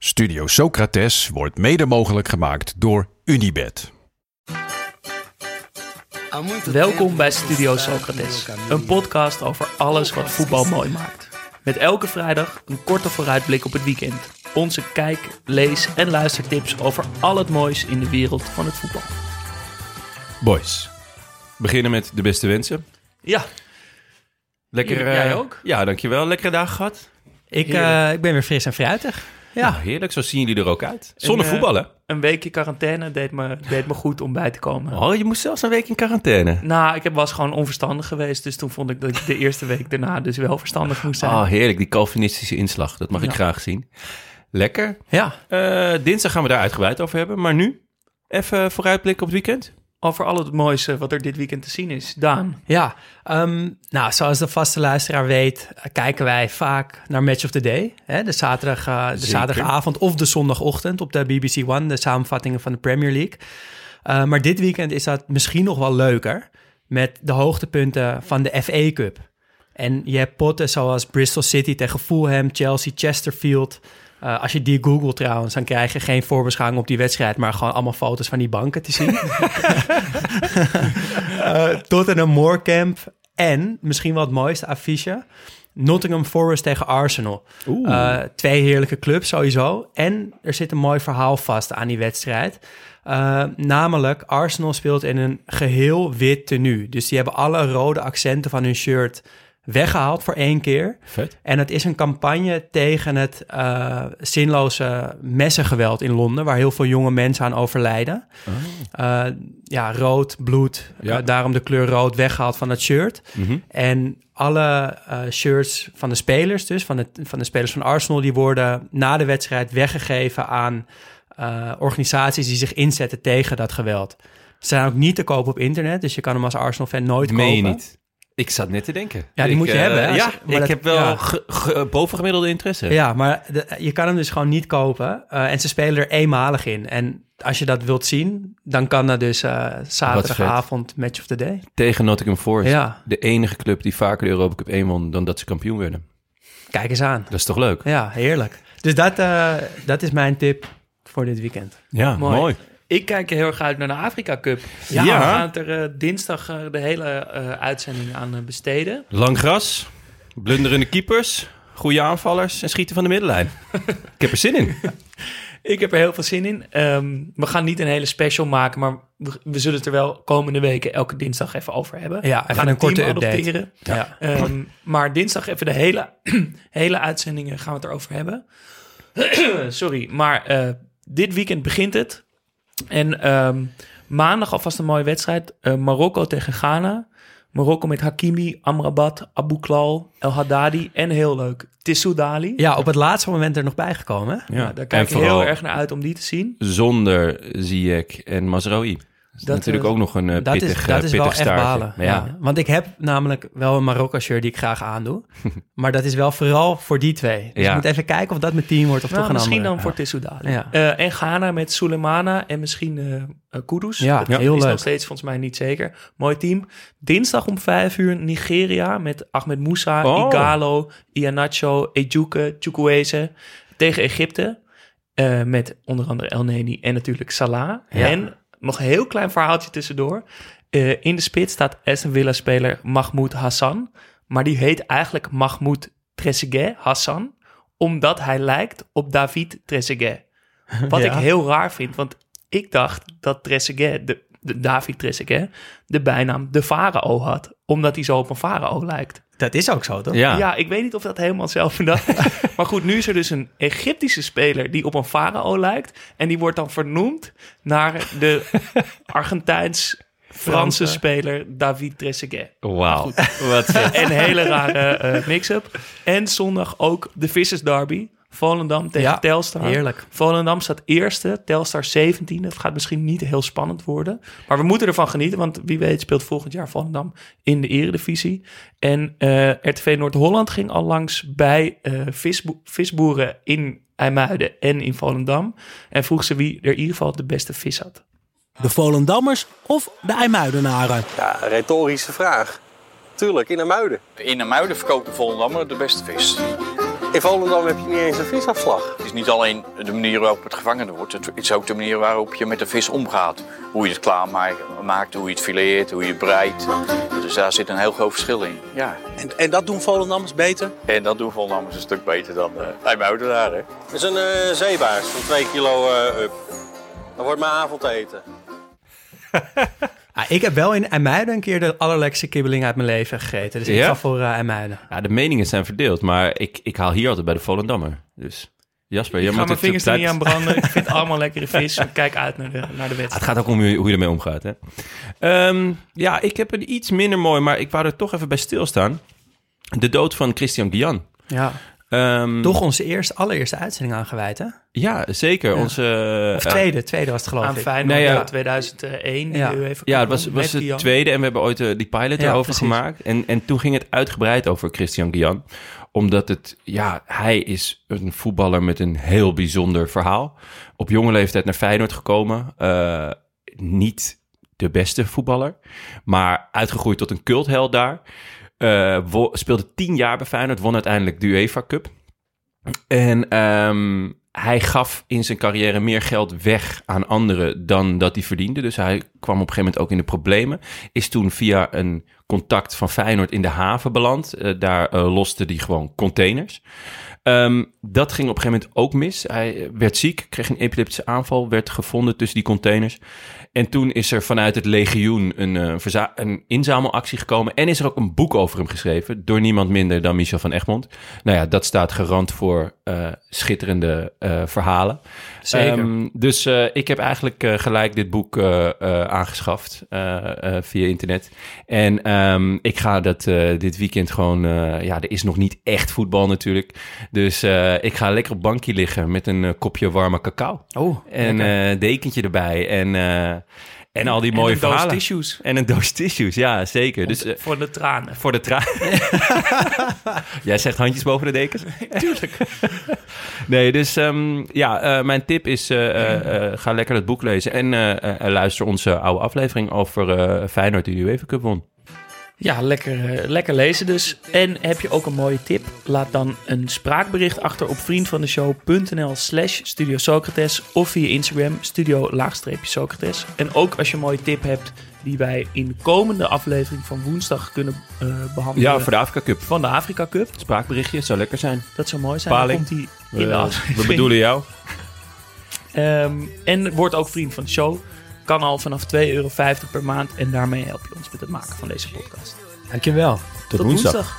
Studio Socrates wordt mede mogelijk gemaakt door Unibet. Welkom bij Studio Socrates, een podcast over alles wat voetbal mooi maakt. Met elke vrijdag een korte vooruitblik op het weekend. Onze kijk-, lees- en luistertips over al het moois in de wereld van het voetbal. Boys, beginnen met de beste wensen. Ja. Lekker, jij ook? Ja, dankjewel. Lekkere dag gehad. Ik ben weer fris en fruitig. Ja, nou, heerlijk. Zo zien jullie er ook uit. Zonder voetballen. Een weekje quarantaine deed me goed om bij te komen. Oh, je moest zelfs een week in quarantaine? Nou, ik was gewoon onverstandig geweest. Dus toen vond ik dat ik de eerste week daarna dus wel verstandig moest zijn. Oh, heerlijk. Die Calvinistische inslag. Dat mag ik graag zien. Lekker. Ja. Dinsdag gaan we daar uitgebreid over hebben. Maar nu, even vooruitblikken op het weekend. Over al het mooiste wat er dit weekend te zien is. Daan. Ja, nou, zoals de vaste luisteraar weet, kijken wij vaak naar Match of the Day. Hè? De zaterdagavond of de zondagochtend op de BBC One, de samenvattingen van de Premier League. Maar dit weekend is dat misschien nog wel leuker met de hoogtepunten van de FA Cup. En je hebt potten zoals Bristol City tegen Fulham, Chelsea, Chesterfield. Als je die googelt trouwens, dan krijg je geen voorbeschouwing op die wedstrijd, maar gewoon allemaal foto's van die banken te zien. Tottenham Moorkamp en misschien wel het mooiste affiche, Nottingham Forest tegen Arsenal. Twee heerlijke clubs sowieso. En er zit een mooi verhaal vast aan die wedstrijd. Namelijk, Arsenal speelt in een geheel wit tenue. Dus die hebben alle rode accenten van hun shirt weggehaald voor één keer. Vet. En het is een campagne tegen het zinloze messengeweld in Londen, waar heel veel jonge mensen aan overlijden. Rood, bloed. Ja. Daarom de kleur rood weggehaald van het shirt. Mm-hmm. En alle shirts van de spelers, dus van de spelers van Arsenal, die worden na de wedstrijd weggegeven aan organisaties die zich inzetten tegen dat geweld. Ze zijn ook niet te koop op internet, dus je kan hem als Arsenal-fan nooit kopen. Meen je niet? Ik zat net te denken. Ja, die moet je hebben. Hè? Ja, maar ik heb wel bovengemiddelde interesse. Ja, maar je kan hem dus gewoon niet kopen. En ze spelen er eenmalig in. En als je dat wilt zien, dan kan dat dus zaterdagavond Match of the Day. Tegen Nottingham Forest. Ja. De enige club die vaker de Europa Cup 1 won dan dat ze kampioen werden. Kijk eens aan. Dat is toch leuk? Ja, heerlijk. Dus dat is mijn tip voor dit weekend. Ja, mooi. Ik kijk er heel erg uit naar de Afrika Cup. Ja, we gaan het er dinsdag de hele uitzending aan besteden. Lang gras, blunderende keepers, goede aanvallers en schieten van de middenlijn. Ik heb er zin in. Ik heb er heel veel zin in. We gaan niet een hele special maken, maar we zullen het er wel komende weken elke dinsdag even over hebben. Ja, we gaan een korte update. Ja. Maar dinsdag even de hele uitzendingen gaan we het erover hebben. Sorry, maar dit weekend begint het. En maandag alvast een mooie wedstrijd. Marokko tegen Ghana. Marokko met Hakimi, Amrabat, Aboukhlal, El Haddadi en heel leuk, Tissou Dali. Ja, op het laatste moment er nog bijgekomen. Ja. Nou, daar kijk ik heel erg naar uit om die te zien. Zonder Ziyech en Masraoui. Dat is natuurlijk ook nog een pittig staartje. Echt balen. Ja. Want ik heb namelijk wel een Marokka-shirt die ik graag aandoe. Maar dat is wel vooral voor die twee. Dus ik moet even kijken of dat mijn team wordt of toch een ander. Misschien dan voor Tissou Dali. Ja. En Ghana met Sulemana en misschien Kudus. Ja, dat heel is leuk. Nog steeds volgens mij niet zeker. Mooi team. Dinsdag om 5:00 Nigeria met Ahmed Musa, Igalo, Iheanacho, Ejuke, Chukwueze tegen Egypte. Met onder andere El Neni en natuurlijk Salah. Ja. En nog een heel klein verhaaltje tussendoor. In de spits staat Aston Villa-speler Mahmoud Hassan. Maar die heet eigenlijk Mahmoud Trezeguet Hassan. Omdat hij lijkt op David Trezeguet. Wat ik heel raar vind. Want ik dacht dat Trezeguet, David Trezeguet, de bijnaam de farao had. Omdat hij zo op een farao lijkt. Dat is ook zo, toch? Ja, ik weet niet of dat helemaal zelf bedacht is. Maar goed, nu is er dus een Egyptische speler die op een farao lijkt. En die wordt dan vernoemd naar de Argentijns-Franse speler David Trezeguet. Wauw. En hele rare mix-up. En zondag ook de Vissers Derby. Volendam tegen Telstar. Heerlijk. Volendam staat eerste, Telstar 17. Dat gaat misschien niet heel spannend worden. Maar we moeten ervan genieten, want wie weet speelt volgend jaar Volendam in de Eredivisie. En RTV Noord-Holland ging al langs bij visboeren in IJmuiden en in Volendam. En vroeg ze wie er in ieder geval de beste vis had. De Volendammers of de IJmuidenaren? Ja, retorische vraag. Tuurlijk, in IJmuiden. In IJmuiden verkoopt de Volendammer de beste vis. In Volendam heb je niet eens een visafslag. Het is niet alleen de manier waarop het gevangen wordt. Het is ook de manier waarop je met de vis omgaat. Hoe je het klaarmaakt, hoe je het fileert, hoe je het breidt. Dus daar zit een heel groot verschil in. Ja. En dat doen Volendammers beter? En dat doen Volendammers een stuk beter dan IJmuidenaren. Het is een zeebaars van 2 kilo up. Dat wordt mijn avondeten. Ik heb wel in IJmuiden een keer de allerlekkerste kibbeling uit mijn leven gegeten. Dus ik ga voor IJmuiden. Ja, de meningen zijn verdeeld, maar ik haal hier altijd bij de Volendammer. Dus Jasper, jij moet mijn vingers er niet aan branden. Ik vind allemaal lekkere vis. Ik kijk uit naar de wedstrijd. Het gaat ook om hoe je ermee omgaat, hè? Ja, ik heb een iets minder mooi, maar ik wou er toch even bij stilstaan. De dood van Christian Dian. Ja. Toch onze allereerste uitzending aangewijd, hè? Ja, zeker. Ja. Onze, of tweede was het, geloof ik. Aan Feyenoord, 2001. Ja, het was de tweede. En we hebben ooit die pilot erover gemaakt. En toen ging het uitgebreid over Christian Dian. Omdat hij is een voetballer met een heel bijzonder verhaal. Op jonge leeftijd naar Feyenoord gekomen. Niet de beste voetballer. Maar uitgegroeid tot een cultheld daar. Speelde 10 jaar bij Feyenoord, won uiteindelijk de UEFA Cup. En hij gaf in zijn carrière meer geld weg aan anderen dan dat hij verdiende. Dus hij kwam op een gegeven moment ook in de problemen. Is toen via een contact van Feyenoord in de haven beland. Daar loste hij gewoon containers. Dat ging op een gegeven moment ook mis. Hij werd ziek, kreeg een epileptische aanval, werd gevonden tussen die containers. En toen is er vanuit het legioen een inzamelactie gekomen. En is er ook een boek over hem geschreven door niemand minder dan Michel van Egmond. Nou ja, dat staat garant voor schitterende verhalen. Zeker. Dus ik heb eigenlijk gelijk dit boek aangeschaft via internet. En ik ga dat dit weekend gewoon... er is nog niet echt voetbal natuurlijk. Dus ik ga lekker op bankje liggen met een kopje warme cacao. Oh, en een dekentje erbij en al die mooie verhalen. En een doos tissues. Ja, zeker. Dus, voor de tranen. Jij zegt handjes boven de dekens? Tuurlijk. Nee, dus mijn tip is ga lekker dat boek lezen. En luister onze oude aflevering over Feyenoord die de UEFA Cup won. Ja, lekker lezen dus. En heb je ook een mooie tip? Laat dan een spraakbericht achter op vriendvandeshow.nl/Studio Socrates of via Instagram Studio_Socrates. En ook als je een mooie tip hebt die wij in de komende aflevering van woensdag kunnen behandelen. Ja, voor de Afrika Cup. Spraakberichtje, zou lekker zijn. Dat zou mooi zijn. Paling. Dan komt die in de aflevering. We bedoelen jou. En word ook vriend van de show. Kan al vanaf €2,50 per maand. En daarmee help je ons met het maken van deze podcast. Dankjewel. Tot woensdag.